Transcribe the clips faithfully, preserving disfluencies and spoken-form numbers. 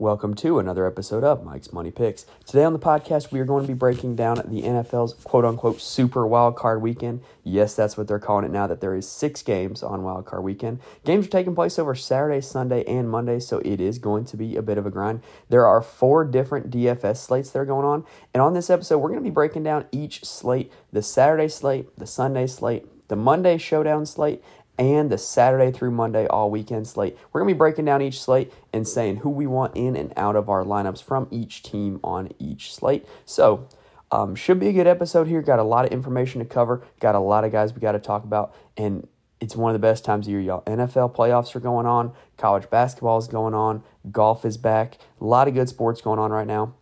Welcome to another episode of Mike's Money Picks. Today on the podcast, we are going to be breaking down the N F L's quote-unquote super wildcard weekend. Yes, that's what they're calling it now, that there is six games on wildcard weekend. Games are taking place over Saturday, Sunday, and Monday, so it is going to be a bit of a grind. There are four different D F S slates that are going on, and on this episode, we're going to be breaking down each slate, the Saturday slate, the Sunday slate, the Monday showdown slate, and the Saturday through Monday all-weekend slate. We're going to be breaking down each slate and saying who we want in and out of our lineups from each team on each slate. So, um, should be a good episode here. Got a lot of information to cover. Got a lot of guys we got to talk about. And it's one of the best times of year, y'all. N F L playoffs are going on. College basketball is going on. Golf is back. A lot of good sports going on right now.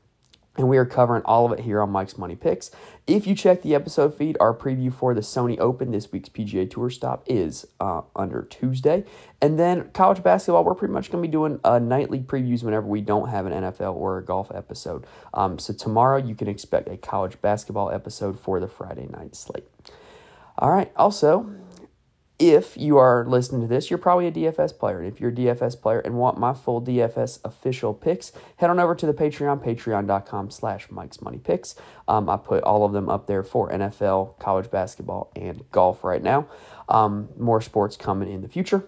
And we are covering all of it here on Mike's Money Picks. If you check the episode feed, our preview for the Sony Open, this week's P G A Tour stop, is uh, under Tuesday. And then college basketball, we're pretty much going to be doing uh, nightly previews whenever we don't have an N F L or a golf episode. Um, so tomorrow you can expect a college basketball episode for the Friday night slate. All right, also, if you are listening to this, you're probably a D F S player. And if you're a D F S player and want my full D F S official picks, head on over to the Patreon, patreon.com slash Mike's Money Picks. Um, I put all of them up there for N F L, college basketball, and golf right now. Um, more sports coming in the future.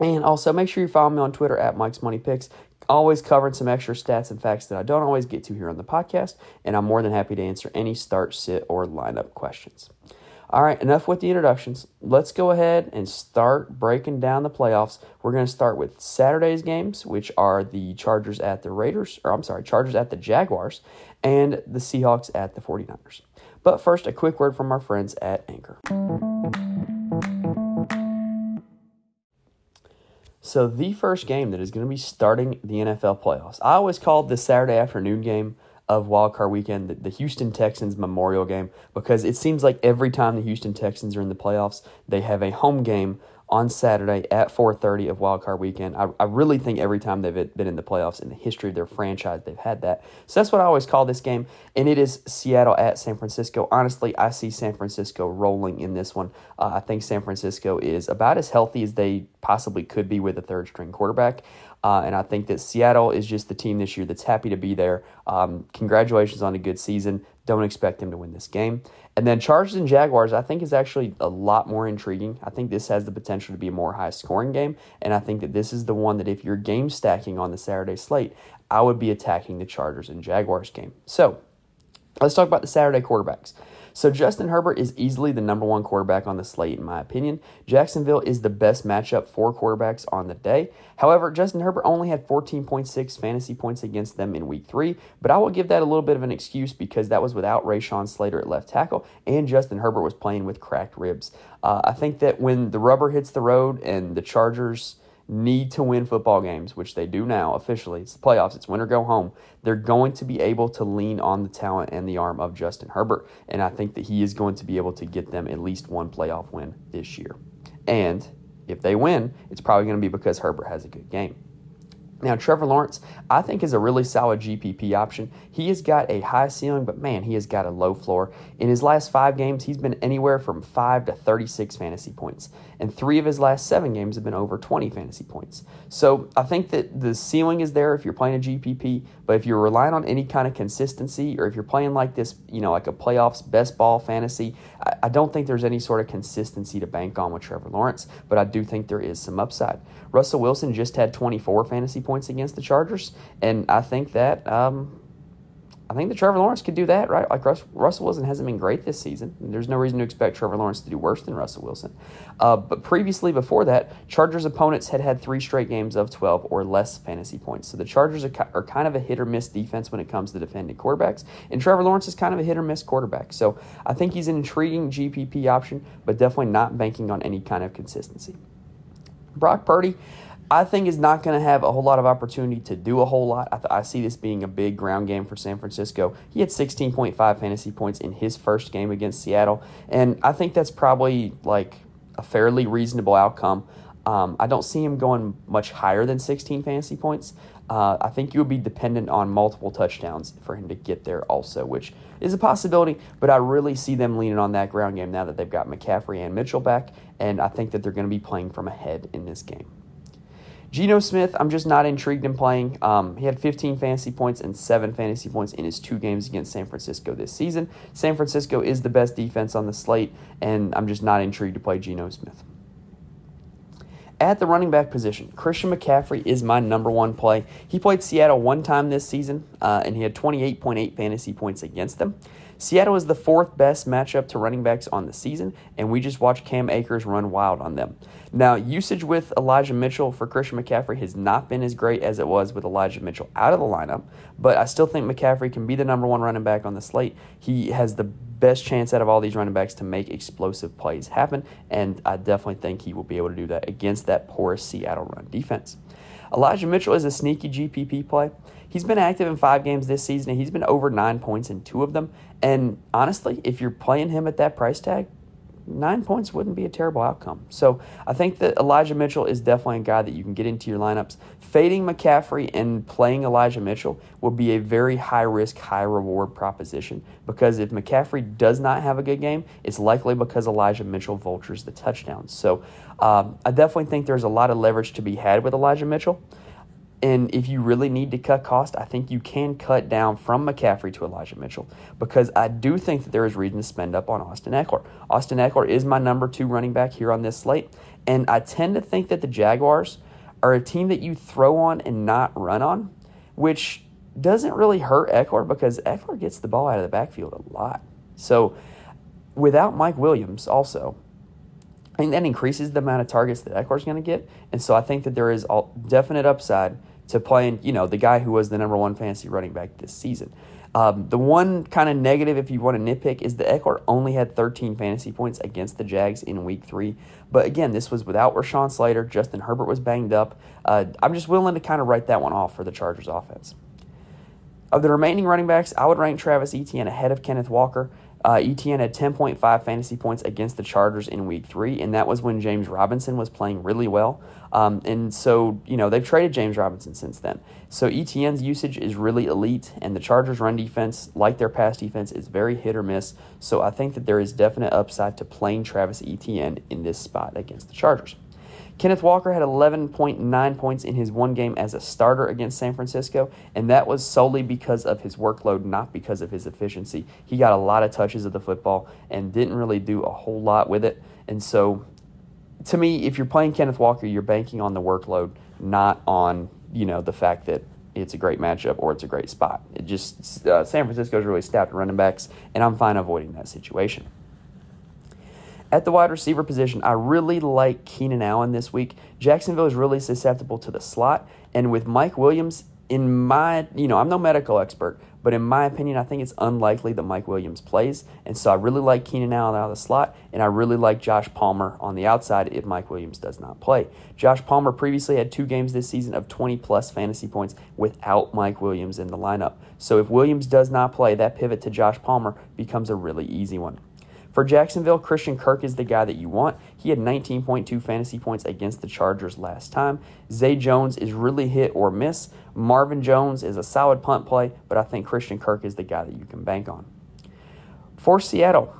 And also, make sure you follow me on Twitter at Mike's Money Picks. Always covering some extra stats and facts that I don't always get to here on the podcast. And I'm more than happy to answer any start, sit, or lineup questions. All right, enough with the introductions. Let's go ahead and start breaking down the playoffs. We're going to start with Saturday's games, which are the Chargers at the Raiders, or I'm sorry, Chargers at the Jaguars, and the Seahawks at the 49ers. But first, a quick word from our friends at Anchor. So the first game that is going to be starting the N F L playoffs, I always called the Saturday afternoon game of wildcard weekend the Houston Texans Memorial game, because it seems like every time the Houston Texans are in the playoffs, they have a home game on Saturday at four thirty of wildcard weekend. I, I really think every time they've been in the playoffs in the history of their franchise, they've had that. So that's what I always call this game, and it is Seattle at San Francisco. Honestly, I see San Francisco rolling in this one. Uh, I think San Francisco is about as healthy as they possibly could be with a third-string quarterback. Uh, and I think that Seattle is just the team this year that's happy to be there. Um, congratulations on a good season. Don't expect them to win this game. And then Chargers and Jaguars, I think, is actually a lot more intriguing. I think this has the potential to be a more high-scoring game. And I think that this is the one that if you're game stacking on the Saturday slate, I would be attacking the Chargers and Jaguars game. So let's talk about the Saturday quarterbacks. So Justin Herbert is easily the number one quarterback on the slate, in my opinion. Jacksonville is the best matchup for quarterbacks on the day. However, Justin Herbert only had fourteen point six fantasy points against them in week three, but I will give that a little bit of an excuse because that was without Rashawn Slater at left tackle, and Justin Herbert was playing with cracked ribs. Uh, I think that when the rubber hits the road and the Chargers need to win football games, which they do now officially, it's the playoffs, it's win or go home, they're going to be able to lean on the talent and the arm of Justin Herbert, and I think that he is going to be able to get them at least one playoff win this year. And if they win, it's probably going to be because Herbert has a good game. Now, Trevor Lawrence, I think, is a really solid G P P option. He has got a high ceiling, but, man, he has got a low floor. In his last five games, he's been anywhere from five to thirty-six fantasy points, and three of his last seven games have been over twenty fantasy points. So I think that the ceiling is there if you're playing a G P P, but if you're relying on any kind of consistency or if you're playing like this, you know, like a playoffs best ball fantasy, I, I don't think there's any sort of consistency to bank on with Trevor Lawrence, but I do think there is some upside. Russell Wilson just had twenty-four fantasy points against the Chargers, and I think that um, I think that Trevor Lawrence could do that, right? Like Russ, Russell Wilson hasn't been great this season. There's no reason to expect Trevor Lawrence to do worse than Russell Wilson. Uh, but previously, before that, Chargers opponents had had three straight games of twelve or less fantasy points. So the Chargers are, are kind of a hit or miss defense when it comes to defending quarterbacks, and Trevor Lawrence is kind of a hit or miss quarterback. So I think he's an intriguing G P P option, but definitely not banking on any kind of consistency. Brock Purdy, I think, is not going to have a whole lot of opportunity to do a whole lot. I, th- I see this being a big ground game for San Francisco. He had sixteen point five fantasy points in his first game against Seattle, and I think that's probably like a fairly reasonable outcome. Um, I don't see him going much higher than sixteen fantasy points. Uh, I think you would be dependent on multiple touchdowns for him to get there also, which is a possibility, but I really see them leaning on that ground game now that they've got McCaffrey and Mitchell back, and I think that they're going to be playing from ahead in this game. Geno Smith, I'm just not intrigued in playing. Um, he had fifteen fantasy points and seven fantasy points in his two games against San Francisco this season. San Francisco is the best defense on the slate, and I'm just not intrigued to play Geno Smith. At the running back position, Christian McCaffrey is my number one play. He played Seattle one time this season, uh, and he had twenty-eight point eight fantasy points against them. Seattle is the fourth best matchup to running backs on the season, and we just watched Cam Akers run wild on them. Now, usage with Elijah Mitchell for Christian McCaffrey has not been as great as it was with Elijah Mitchell out of the lineup, but I still think McCaffrey can be the number one running back on the slate. He has the best chance out of all these running backs to make explosive plays happen, and I definitely think he will be able to do that against that poor Seattle run defense. Elijah Mitchell is a sneaky G P P play. He's been active in five games this season, and he's been over nine points in two of them. And honestly, if you're playing him at that price tag, nine points wouldn't be a terrible outcome. So I think that Elijah Mitchell is definitely a guy that you can get into your lineups. Fading McCaffrey and playing Elijah Mitchell will be a very high-risk, high-reward proposition because if McCaffrey does not have a good game, it's likely because Elijah Mitchell vultures the touchdowns. So um, I definitely think there's a lot of leverage to be had with Elijah Mitchell. And if you really need to cut cost, I think you can cut down from McCaffrey to Elijah Mitchell because I do think that there is reason to spend up on Austin Eckler. Austin Eckler is my number two running back here on this slate, and I tend to think that the Jaguars are a team that you throw on and not run on, which doesn't really hurt Eckler because Eckler gets the ball out of the backfield a lot. So without Mike Williams also, I think that increases the amount of targets that Eckler's going to get, and so I think that there is all definite upside to playing, you know, the guy who was the number one fantasy running back this season. Um, the one kind of negative, if you want to nitpick, is that Eckler only had thirteen fantasy points against the Jags in week three. But again, this was without Rashawn Slater. Justin Herbert was banged up. Uh, I'm just willing to kind of write that one off for the Chargers offense. Of the remaining running backs, I would rank Travis Etienne ahead of Kenneth Walker. Uh, Etienne had ten point five fantasy points against the Chargers in week three, and that was when James Robinson was playing really well. Um, and so, you know, they've traded James Robinson since then. So Etienne's usage is really elite, and the Chargers' run defense, like their pass defense, is very hit or miss. So I think that there is definite upside to playing Travis Etienne in this spot against the Chargers. Kenneth Walker had eleven point nine points in his one game as a starter against San Francisco, and that was solely because of his workload, not because of his efficiency. He got a lot of touches of the football and didn't really do a whole lot with it. And so, to me, if you're playing Kenneth Walker, you're banking on the workload, not on, you know, the fact that it's a great matchup or it's a great spot. It just uh, San Francisco's really stacked at running backs, and I'm fine avoiding that situation. At the wide receiver position, I really like Keenan Allen this week. Jacksonville is really susceptible to the slot, and with Mike Williams, in my, you know, I'm no medical expert, but in my opinion, I think it's unlikely that Mike Williams plays, and so I really like Keenan Allen out of the slot, and I really like Josh Palmer on the outside if Mike Williams does not play. Josh Palmer previously had two games this season of twenty-plus fantasy points without Mike Williams in the lineup, so if Williams does not play, that pivot to Josh Palmer becomes a really easy one. For Jacksonville, Christian Kirk is the guy that you want. He had nineteen point two fantasy points against the Chargers last time. Zay Jones is really hit or miss. Marvin Jones is a solid punt play, but I think Christian Kirk is the guy that you can bank on. For Seattle,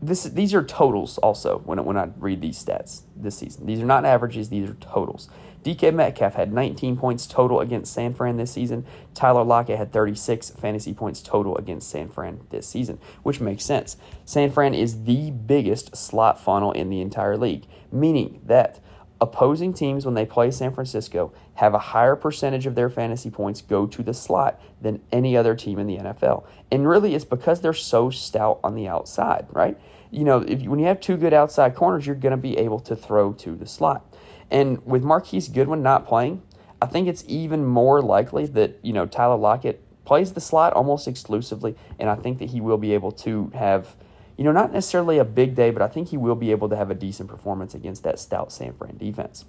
this these are totals also when, when I read these stats this season. These are not averages, these are totals. D K Metcalf had nineteen points total against San Fran this season. Tyler Lockett had thirty-six fantasy points total against San Fran this season, which makes sense. San Fran is the biggest slot funnel in the entire league, meaning that opposing teams, when they play San Francisco, have a higher percentage of their fantasy points go to the slot than any other team in the N F L. And really, it's because they're so stout on the outside, right? You know, if, when you have two good outside corners, you're going to be able to throw to the slot. And with Marquise Goodwin not playing, I think it's even more likely that, you know, Tyler Lockett plays the slot almost exclusively, and I think that he will be able to have, you know, not necessarily a big day, but I think he will be able to have a decent performance against that stout San Fran defense.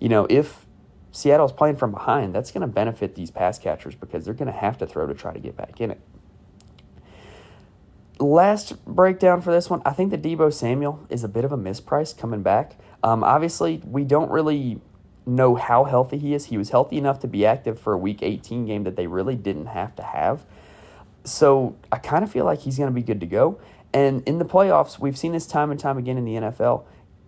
You know, if Seattle's playing from behind, that's going to benefit these pass catchers because they're going to have to throw to try to get back in it. Last breakdown for this one, I think that Deebo Samuel is a bit of a misprice coming back. Um, obviously, we don't really know how healthy he is. He was healthy enough to be active for a Week eighteen game that they really didn't have to have. So I kind of feel like he's going to be good to go. And in the playoffs, we've seen this time and time again in the N F L.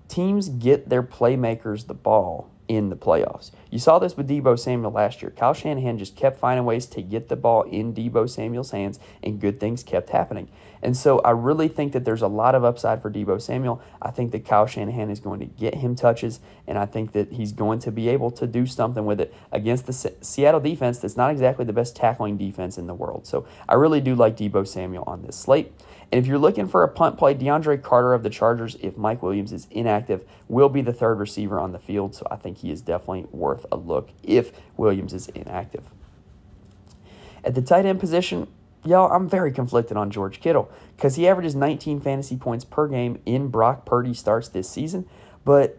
Teams get their playmakers the ball in the playoffs. You saw this with Deebo Samuel last year. Kyle Shanahan just kept finding ways to get the ball in Deebo Samuel's hands, and good things kept happening. And so I really think that there's a lot of upside for Deebo Samuel. I think that Kyle Shanahan is going to get him touches, and I think that he's going to be able to do something with it against the Se- Seattle defense that's not exactly the best tackling defense in the world. So I really do like Deebo Samuel on this slate. And if you're looking for a punt play, DeAndre Carter of the Chargers, if Mike Williams is inactive, will be the third receiver on the field. So I think he is definitely worth a look if Williams is inactive. At the tight end position, y'all, I'm very conflicted on George Kittle because he averages nineteen fantasy points per game in Brock Purdy starts this season. But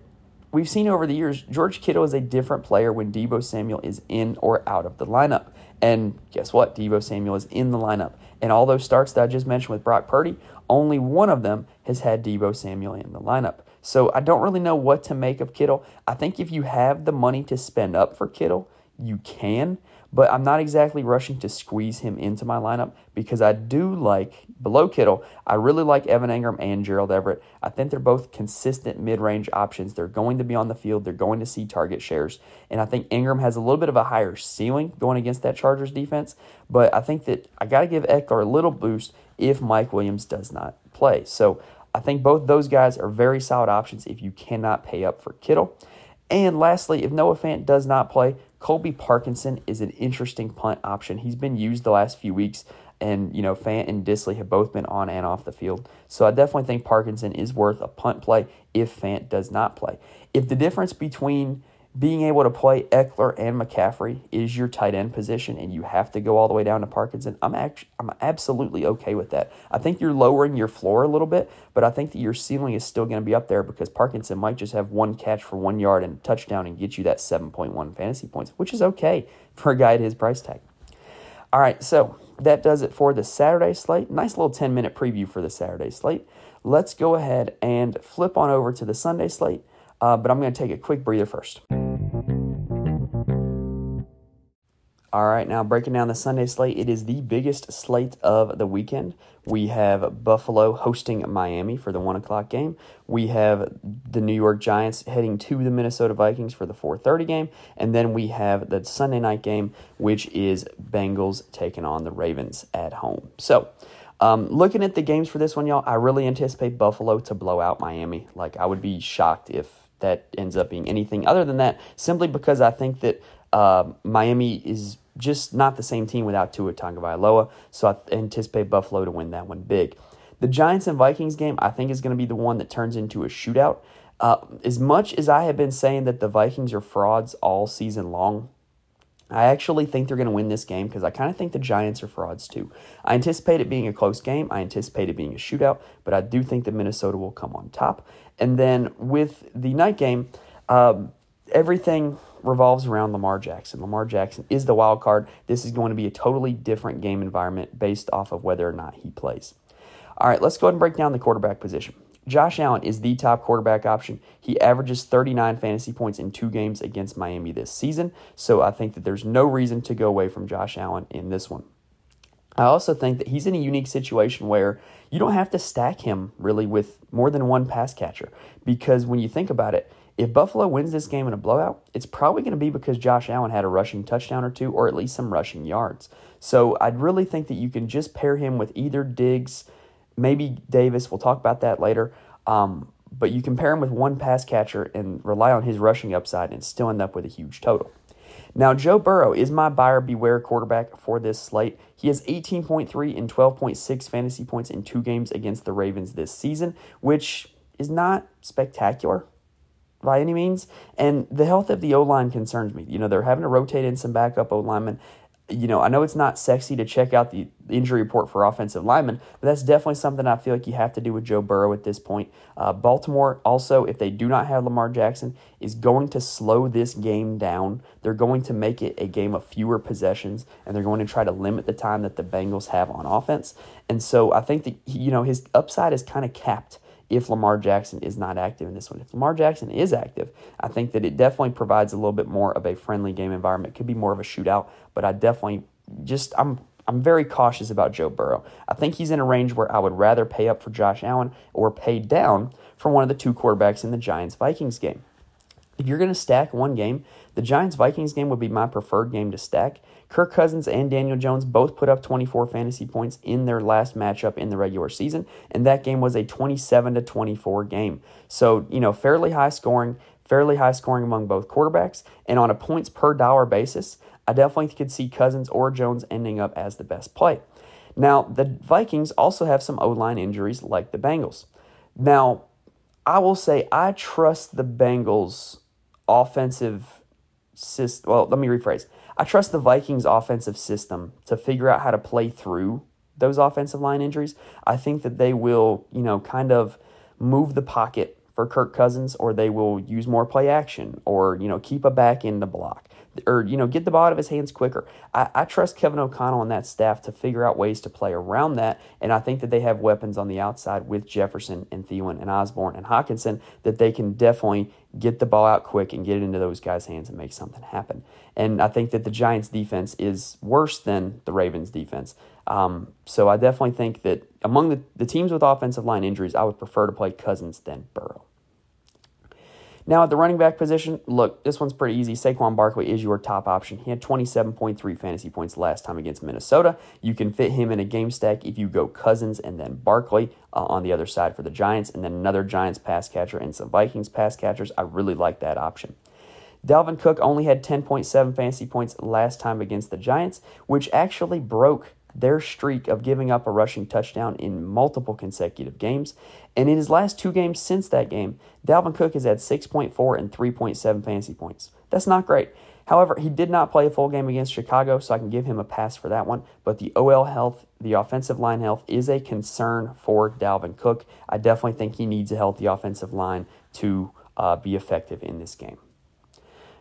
we've seen over the years, George Kittle is a different player when Deebo Samuel is in or out of the lineup. And guess what? Deebo Samuel is in the lineup. And all those starts that I just mentioned with Brock Purdy, only one of them has had Deebo Samuel in the lineup. So I don't really know what to make of Kittle. I think if you have the money to spend up for Kittle, you can. But I'm not exactly rushing to squeeze him into my lineup because I do like, below Kittle, I really like Evan Engram and Gerald Everett. I think they're both consistent mid-range options. They're going to be on the field. They're going to see target shares. And I think Engram has a little bit of a higher ceiling going against that Chargers defense. But I think that I got to give Eckler a little boost if Mike Williams does not play. So I think both those guys are very solid options if you cannot pay up for Kittle. And lastly, if Noah Fant does not play, Colby Parkinson is an interesting punt option. He's been used the last few weeks, and you know Fant and Disley have both been on and off the field. So I definitely think Parkinson is worth a punt play if Fant does not play. If the difference between being able to play Eckler and McCaffrey is your tight end position and you have to go all the way down to Parkinson, I'm actually, I'm absolutely okay with that. I think you're lowering your floor a little bit, but I think that your ceiling is still going to be up there because Parkinson might just have one catch for one yard and a touchdown and get you that seven point one fantasy points, which is okay for a guy at his price tag. All right, so that does it for the Saturday slate. Nice little ten-minute preview for the Saturday slate. Let's go ahead and flip on over to the Sunday slate, uh, but I'm going to take a quick breather first. All right, now breaking down the Sunday slate, it is the biggest slate of the weekend. We have Buffalo hosting Miami for the one o'clock game. We have the New York Giants heading to the Minnesota Vikings for the four thirty game. And then we have the Sunday night game, which is Bengals taking on the Ravens at home. So um, looking at the games for this one, y'all, I really anticipate Buffalo to blow out Miami. Like, I would be shocked if that ends up being anything other than that, simply because I think that Uh, Miami is just not the same team without Tua Tagovailoa, so I anticipate Buffalo to win that one big. The Giants and Vikings game, I think, is going to be the one that turns into a shootout. Uh, as much as I have been saying that the Vikings are frauds all season long, I actually think they're going to win this game because I kind of think the Giants are frauds too. I anticipate it being a close game. I anticipate it being a shootout, but I do think that Minnesota will come on top. And then with the night game, um, everything revolves around Lamar Jackson. Lamar Jackson is the wild card. This is going to be a totally different game environment based off of whether or not he plays. All right, let's go ahead and break down the quarterback position. Josh Allen is the top quarterback option. He averages thirty-nine fantasy points in two games against Miami this season, so I think that there's no reason to go away from Josh Allen in this one. I also think that he's in a unique situation where you don't have to stack him really with more than one pass catcher because when you think about it, if Buffalo wins this game in a blowout, it's probably going to be because Josh Allen had a rushing touchdown or two, or at least some rushing yards. So I'd really think that you can just pair him with either Diggs, maybe Davis. We'll talk about that later. Um, but you can pair him with one pass catcher and rely on his rushing upside and still end up with a huge total. Now, Joe Burrow is my buyer beware quarterback for this slate. He has eighteen point three and twelve point six fantasy points in two games against the Ravens this season, which is not spectacular by any means, and the health of the O-line concerns me. You know, they're having to rotate in some backup O-linemen. You know, I know it's not sexy to check out the injury report for offensive linemen, but that's definitely something I feel like you have to do with Joe Burrow at this point. Uh, Baltimore also, if they do not have Lamar Jackson, is going to slow this game down. They're going to make it a game of fewer possessions, and they're going to try to limit the time that the Bengals have on offense. And so I think that, you know, his upside is kind of capped if Lamar Jackson is not active in this one. If Lamar Jackson is active, I think that it definitely provides a little bit more of a friendly game environment. It could be more of a shootout, but I definitely just, I'm I'm very cautious about Joe Burrow. I think he's in a range where I would rather pay up for Josh Allen or pay down for one of the two quarterbacks in the Giants-Vikings game. If you're going to stack one game, the Giants-Vikings game would be my preferred game to stack. Kirk Cousins and Daniel Jones both put up twenty-four fantasy points in their last matchup in the regular season, and that game was a twenty-seven to twenty-four game. So, you know, fairly high scoring, fairly high scoring among both quarterbacks, and on a points per dollar basis, I definitely could see Cousins or Jones ending up as the best play. Now, the Vikings also have some O-line injuries like the Bengals. Now, I will say I trust the Bengals' offensive system. Well, let me rephrase. I trust the Vikings' offensive system to figure out how to play through those offensive line injuries. I think that they will, you know, kind of move the pocket for Kirk Cousins, or they will use more play action, or, you know, keep a back in the block, or, you know, get the ball out of his hands quicker. I, I trust Kevin O'Connell and that staff to figure out ways to play around that, and I think that they have weapons on the outside with Jefferson and Thielen and Osborne and Hockenson that they can definitely get the ball out quick and get it into those guys' hands and make something happen. And I think that the Giants' defense is worse than the Ravens' defense. Um, so I definitely think that among the, the teams with offensive line injuries, I would prefer to play Cousins than Burrow. Now, at the running back position, look, this one's pretty easy. Saquon Barkley is your top option. He had twenty-seven point three fantasy points last time against Minnesota. You can fit him in a game stack if you go Cousins and then Barkley uh, on the other side for the Giants, and then another Giants pass catcher and some Vikings pass catchers. I really like that option. Dalvin Cook only had ten point seven fantasy points last time against the Giants, which actually broke their streak of giving up a rushing touchdown in multiple consecutive games. And in his last two games since that game, Dalvin Cook has had six point four and three point seven fantasy points. That's not great. However, he did not play a full game against Chicago, so I can give him a pass for that one. But the O L health, the offensive line health, is a concern for Dalvin Cook. I definitely think he needs a healthy offensive line to uh, be effective in this game.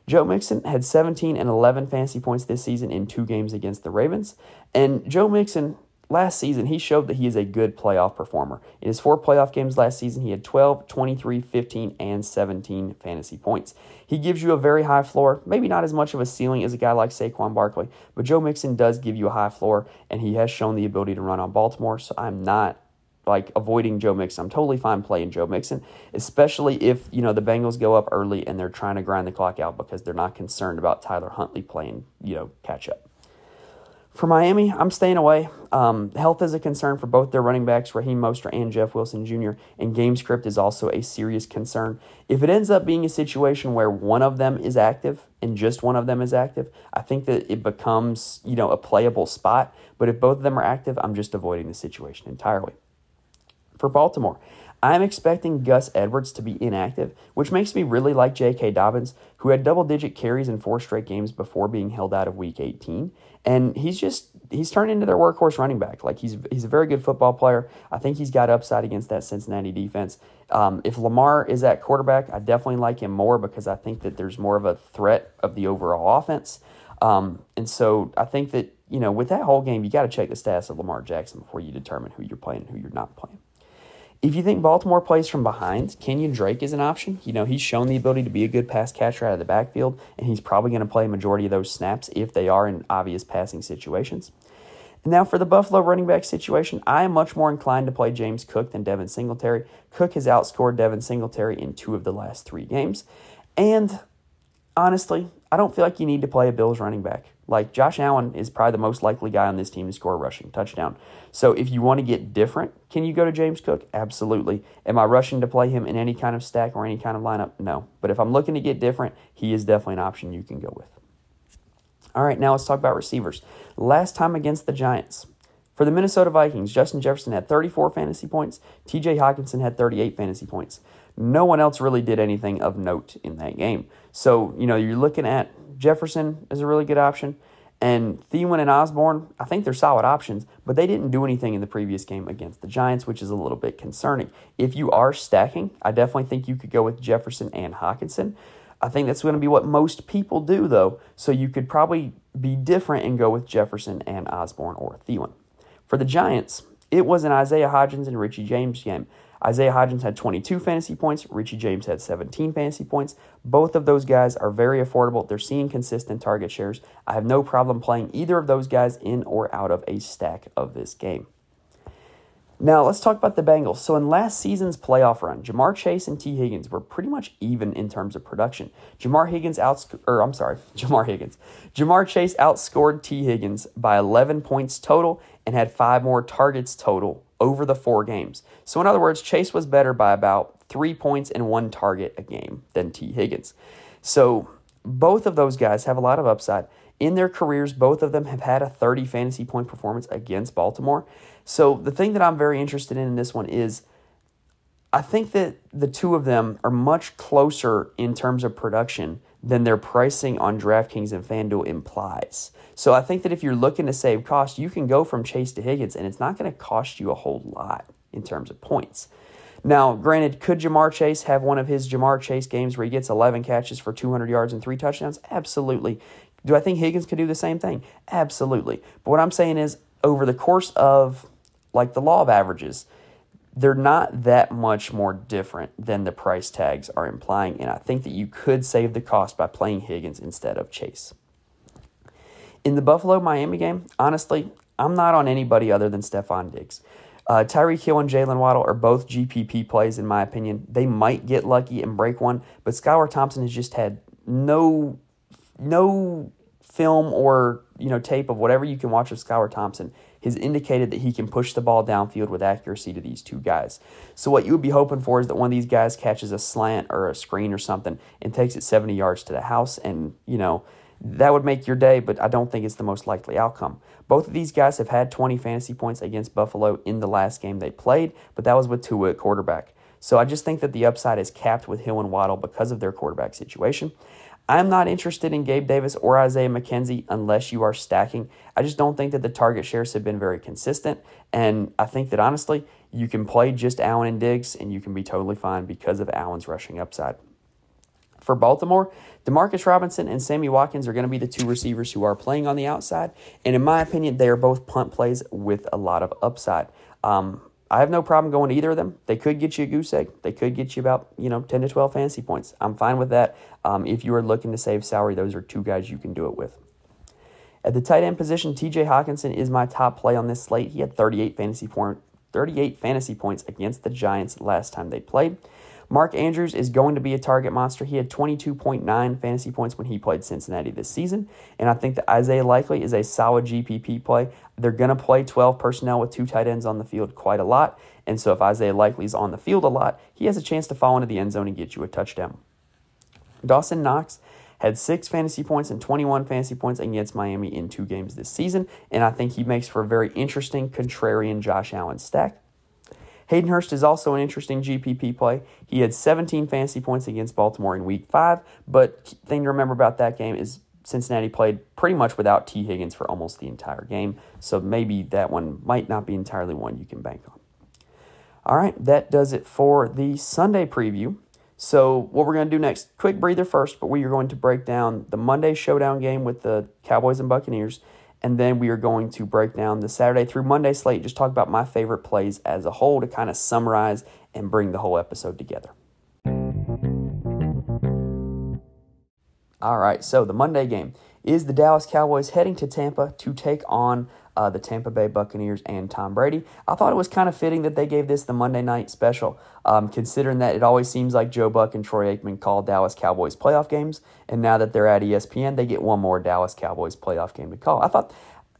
Joe Mixon had seventeen and eleven fantasy points this season in two games against the Ravens. And Joe Mixon, last season, he showed that he is a good playoff performer. In his four playoff games last season, he had twelve, twenty-three, fifteen, and seventeen fantasy points. He gives you a very high floor, maybe not as much of a ceiling as a guy like Saquon Barkley, but Joe Mixon does give you a high floor, and he has shown the ability to run on Baltimore, so I'm not like avoiding Joe Mixon. I'm totally fine playing Joe Mixon, especially if, you know, the Bengals go up early and they're trying to grind the clock out because they're not concerned about Tyler Huntley playing, you know, catch up. For Miami, I'm staying away. Um, health is a concern for both their running backs, Raheem Mostert and Jeff Wilson Junior, and game script is also a serious concern. If it ends up being a situation where one of them is active and just one of them is active, I think that it becomes, you know, a playable spot. But if both of them are active, I'm just avoiding the situation entirely. For Baltimore, I'm expecting Gus Edwards to be inactive, which makes me really like J K. Dobbins, who had double-digit carries in four straight games before being held out of Week eighteen. And he's just, he's turned into their workhorse running back. Like, he's he's a very good football player. I think he's got upside against that Cincinnati defense. Um, if Lamar is at quarterback, I definitely like him more because I think that there's more of a threat of the overall offense. Um, and so I think that, you know, with that whole game, you got to check the stats of Lamar Jackson before you determine who you're playing and who you're not playing. If you think Baltimore plays from behind, Kenyon Drake is an option. You know, he's shown the ability to be a good pass catcher out of the backfield, and he's probably going to play a majority of those snaps if they are in obvious passing situations. And now for the Buffalo running back situation, I am much more inclined to play James Cook than Devin Singletary. Cook has outscored Devin Singletary in two of the last three games. And honestly, I don't feel like you need to play a Bills running back. Like, Josh Allen is probably the most likely guy on this team to score a rushing touchdown. So if you want to get different, can you go to James Cook? Absolutely. Am I rushing to play him in any kind of stack or any kind of lineup? No. But if I'm looking to get different, he is definitely an option you can go with. All right, now let's talk about receivers. Last time against the Giants. For the Minnesota Vikings, Justin Jefferson had thirty-four fantasy points. T J Hockenson had thirty-eight fantasy points. No one else really did anything of note in that game. So, you know, you're looking at Jefferson is a really good option, and Thielen and Osborne, I think they're solid options, but they didn't do anything in the previous game against the Giants, which is a little bit concerning. If you are stacking, I definitely think you could go with Jefferson and Hockenson. I think that's going to be what most people do, though, so you could probably be different and go with Jefferson and Osborne or Thielen. For the Giants, it was an Isaiah Hodgins and Richie James game. Isaiah Hodgins had twenty-two fantasy points. Richie James had seventeen fantasy points. Both of those guys are very affordable. They're seeing consistent target shares. I have no problem playing either of those guys in or out of a stack of this game. Now, let's talk about the Bengals. So in last season's playoff run, Ja'Marr Chase and Tee Higgins were pretty much even in terms of production. Ja'Marr Higgins outs- or I'm sorry, Ja'Marr Higgins. Ja'Marr Chase outscored Tee Higgins by eleven points total and had five more targets total over the four games. So in other words, Chase was better by about three points and one target a game than Tee Higgins. So both of those guys have a lot of upside. In their careers, both of them have had a thirty fantasy point performance against Baltimore. So the thing that I'm very interested in in this one is I think that the two of them are much closer in terms of production than their pricing on DraftKings and FanDuel implies. So I think that if you're looking to save cost, you can go from Chase to Higgins, and it's not going to cost you a whole lot in terms of points. Now, granted, could Ja'Marr Chase have one of his Ja'Marr Chase games where he gets eleven catches for two hundred yards and three touchdowns? Absolutely. Do I think Higgins could do the same thing? Absolutely. But what I'm saying is, over the course of, like, the law of averages, they're not that much more different than the price tags are implying, and I think that you could save the cost by playing Higgins instead of Chase. In the Buffalo-Miami game, honestly, I'm not on anybody other than Stephon Diggs. Uh, Tyreek Hill and Jaylen Waddle are both G P P plays, in my opinion. They might get lucky and break one, but Skylar Thompson has just had no no film or you know tape of whatever you can watch of Skylar Thompson has indicated that he can push the ball downfield with accuracy to these two guys. So what you would be hoping for is that one of these guys catches a slant or a screen or something and takes it seventy yards to the house, and you know that would make your day, but I don't think it's the most likely outcome. Both of these guys have had twenty fantasy points against Buffalo in the last game they played, but that was with Tua at quarterback. So I just think that the upside is capped with Hill and Waddle because of their quarterback situation. I'm not interested in Gabe Davis or Isaiah McKenzie unless you are stacking. I just don't think that the target shares have been very consistent, and I think that, honestly, you can play just Allen and Diggs, and you can be totally fine because of Allen's rushing upside. For Baltimore, Demarcus Robinson and Sammy Watkins are going to be the two receivers who are playing on the outside, and in my opinion, they are both punt plays with a lot of upside. Um, I have no problem going to either of them. They could get you a goose egg. They could get you about you know ten to twelve fantasy points. I'm fine with that. Um, if you are looking to save salary, those are two guys you can do it with. At the tight end position, T J Hockenson is my top play on this slate. He had thirty-eight fantasy point, thirty-eight fantasy points against the Giants last time they played. Mark Andrews is going to be a target monster. He had twenty-two point nine fantasy points when he played Cincinnati this season, and I think that Isaiah Likely is a solid G P P play. They're going to play twelve personnel with two tight ends on the field quite a lot, and so if Isaiah Likely's on the field a lot, he has a chance to fall into the end zone and get you a touchdown. Dawson Knox had six fantasy points and twenty-one fantasy points against Miami in two games this season, and I think he makes for a very interesting contrarian Josh Allen stack. Hayden Hurst is also an interesting G P P play. He had seventeen fantasy points against Baltimore in week five, but the thing to remember about that game is Cincinnati played pretty much without T. Higgins for almost the entire game, so maybe that one might not be entirely one you can bank on. All right, that does it for the Sunday preview. So what we're going to do next, quick breather first, but we are going to break down the Monday showdown game with the Cowboys and Buccaneers, and then we are going to break down the Saturday through Monday slate, just talk about my favorite plays as a whole to kind of summarize and bring the whole episode together. All right, so the Monday game is the Dallas Cowboys heading to Tampa to take on uh, the Tampa Bay Buccaneers and Tom Brady. I thought it was kind of fitting that they gave this the Monday night special, um, considering that it always seems like Joe Buck and Troy Aikman call Dallas Cowboys playoff games, and now that they're at E S P N, they get one more Dallas Cowboys playoff game to call. I thought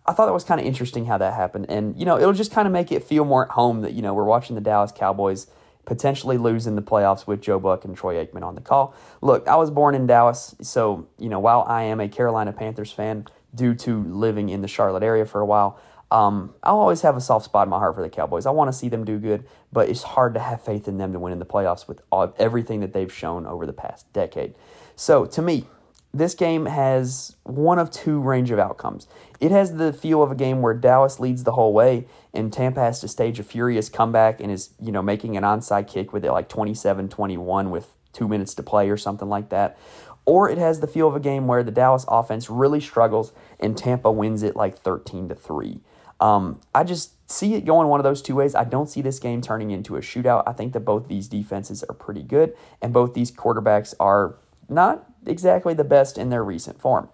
I thought that was kind of interesting how that happened, and you know it'll just kind of make it feel more at home that you know we're watching the Dallas Cowboys potentially losing the playoffs with Joe Buck and Troy Aikman on the call. Look, I was born in Dallas, so you know while I am a Carolina Panthers fan due to living in the Charlotte area for a while, um, I'll always have a soft spot in my heart for the Cowboys. I want to see them do good, but it's hard to have faith in them to win in the playoffs with all, everything that they've shown over the past decade. So to me, this game has one of two range of outcomes. It has the feel of a game where Dallas leads the whole way and Tampa has to stage a furious comeback and is, you know, making an onside kick with it like twenty-seven twenty-one with two minutes to play or something like that. Or it has the feel of a game where the Dallas offense really struggles and Tampa wins it like thirteen to three. Um, I just see it going one of those two ways. I don't see this game turning into a shootout. I think that both these defenses are pretty good and both these quarterbacks are not exactly the best in their recent form.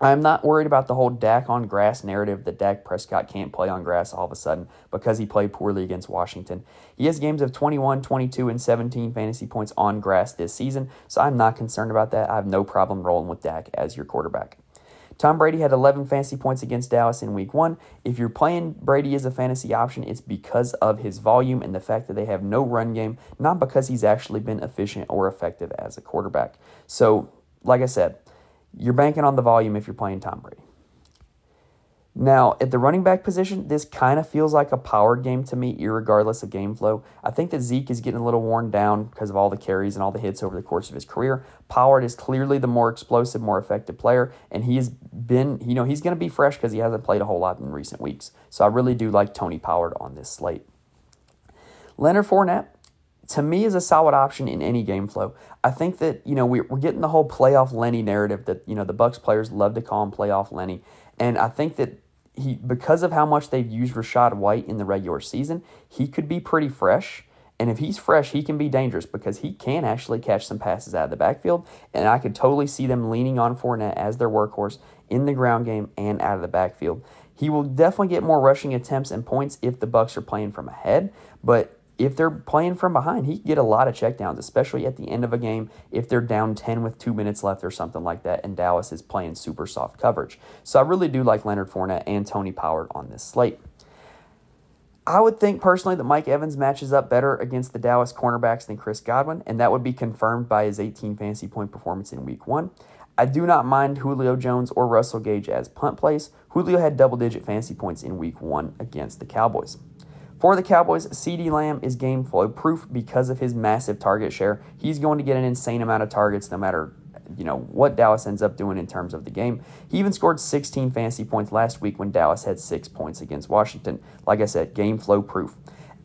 I'm not worried about the whole Dak on grass narrative that Dak Prescott can't play on grass all of a sudden because he played poorly against Washington. He has games of twenty-one, twenty-two, and seventeen fantasy points on grass this season, so I'm not concerned about that. I have no problem rolling with Dak as your quarterback. Tom Brady had eleven fantasy points against Dallas in week one. If you're playing Brady as a fantasy option, it's because of his volume and the fact that they have no run game, not because he's actually been efficient or effective as a quarterback. So, like I said, you're banking on the volume if you're playing Tom Brady. Now, at the running back position, this kind of feels like a powered game to me, irregardless of game flow. I think that Zeke is getting a little worn down because of all the carries and all the hits over the course of his career. Pollard is clearly the more explosive, more effective player, and he has been, you know, he's going to be fresh because he hasn't played a whole lot in recent weeks. So I really do like Tony Pollard on this slate. Leonard Fournette, to me, is a solid option in any game flow. I think that, you know, we're getting the whole playoff Lenny narrative that, you know, the Bucs players love to call him playoff Lenny. And I think that he, because of how much they've used Rashad White in the regular season, he could be pretty fresh. And if he's fresh, he can be dangerous because he can actually catch some passes out of the backfield. And I could totally see them leaning on Fournette as their workhorse in the ground game and out of the backfield. He will definitely get more rushing attempts and points if the Bucs are playing from ahead, but if they're playing from behind, he can get a lot of checkdowns, especially at the end of a game if they're down ten with two minutes left or something like that, and Dallas is playing super soft coverage. So I really do like Leonard Fournette and Tony Pollard on this slate. I would think personally that Mike Evans matches up better against the Dallas cornerbacks than Chris Godwin, and that would be confirmed by his eighteen fantasy point performance in week one. I do not mind Julio Jones or Russell Gage as punt plays. Julio had double-digit fantasy points in week one against the Cowboys. For the Cowboys, CeeDee Lamb is game flow proof because of his massive target share. He's going to get an insane amount of targets no matter, you know, what Dallas ends up doing in terms of the game. He even scored sixteen fantasy points last week when Dallas had six points against Washington. Like I said, game flow proof.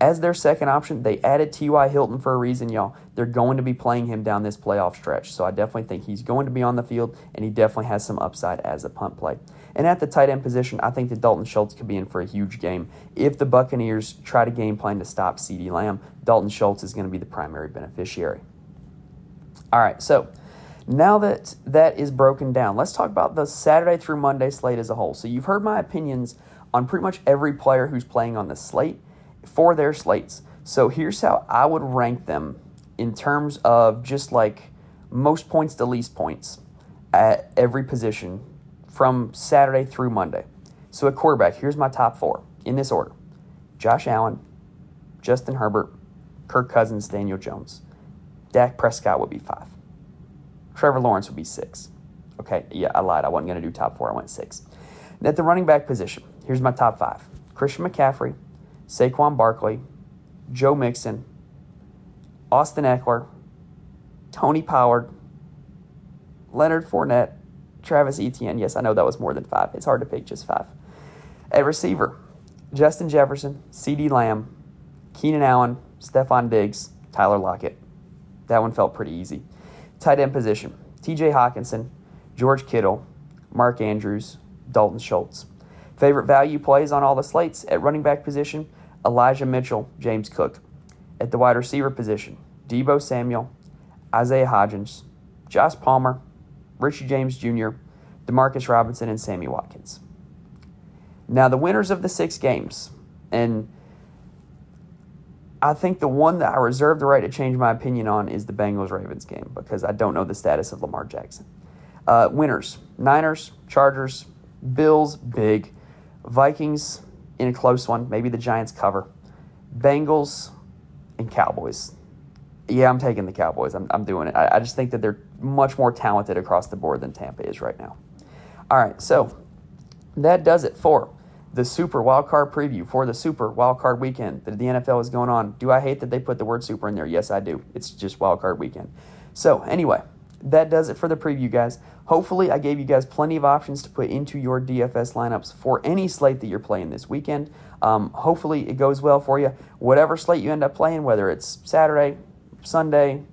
As their second option, they added T Y Hilton for a reason, y'all. They're going to be playing him down this playoff stretch, so I definitely think he's going to be on the field, and he definitely has some upside as a punt play. And at the tight end position, I think that Dalton Schultz could be in for a huge game. If the Buccaneers try to game plan to stop CeeDee Lamb, Dalton Schultz is going to be the primary beneficiary. All right, so now that that is broken down, let's talk about the Saturday through Monday slate as a whole. So you've heard my opinions on pretty much every player who's playing on this slate for their slates. So here's how I would rank them in terms of just like most points to least points at every position from Saturday through Monday. So at quarterback, here's my top four in this order: Josh Allen, Justin Herbert, Kirk Cousins, Daniel Jones. Dak Prescott would be five. Trevor Lawrence would be six. Okay, yeah, I lied. I wasn't going to do top four. I went six. And at the running back position, here's my top five: Christian McCaffrey, Saquon Barkley, Joe Mixon, Austin Eckler, Tony Pollard, Leonard Fournette, Travis Etienne. Yes, I know that was more than five. It's hard to pick just five. At receiver, Justin Jefferson, CeeDee Lamb, Keenan Allen, Stephon Diggs, Tyler Lockett. That one felt pretty easy. Tight end position, T J Hockenson, George Kittle, Mark Andrews, Dalton Schultz. Favorite value plays on all the slates: at running back position, Elijah Mitchell, James Cook. At the wide receiver position, Deebo Samuel, Isaiah Hodgins, Josh Palmer, Richie James Junior, Demarcus Robinson, and Sammy Watkins. Now, the winners of the six games, and I think the one that I reserve the right to change my opinion on is the Bengals-Ravens game because I don't know the status of Lamar Jackson. Uh, winners, Niners, Chargers, Bills, big. Vikings in a close one. Maybe the Giants cover. Bengals and Cowboys. Yeah, I'm taking the Cowboys. I'm I'm doing it. I, I just think that they're much more talented across the board than Tampa is right now. All right, so that does it for the Super Wildcard Preview for the Super Wildcard Weekend that the N F L is going on. Do I hate that they put the word super in there? Yes, I do. It's just Wildcard Weekend. So anyway, that does it for the preview, guys. Hopefully, I gave you guys plenty of options to put into your D F S lineups for any slate that you're playing this weekend. Um, hopefully, it goes well for you. Whatever slate you end up playing, whether it's Saturday, Sunday,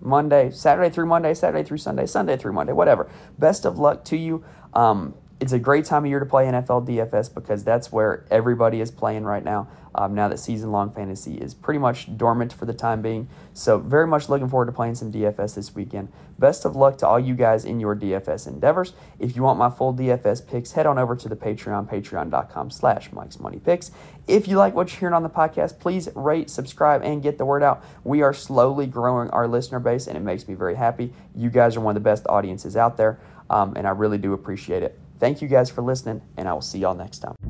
Monday, Saturday through Monday, Saturday through Sunday, Sunday through Monday, whatever. Best of luck to you. Um, It's a great time of year to play N F L D F S because that's where everybody is playing right now, um, now that season-long fantasy is pretty much dormant for the time being. So very much looking forward to playing some D F S this weekend. Best of luck to all you guys in your D F S endeavors. If you want my full D F S picks, head on over to the Patreon, patreon.com slash Mike's Money Picks. If you like what you're hearing on the podcast, please rate, subscribe, and get the word out. We are slowly growing our listener base, and it makes me very happy. You guys are one of the best audiences out there, um, and I really do appreciate it. Thank you guys for listening, and I will see y'all next time.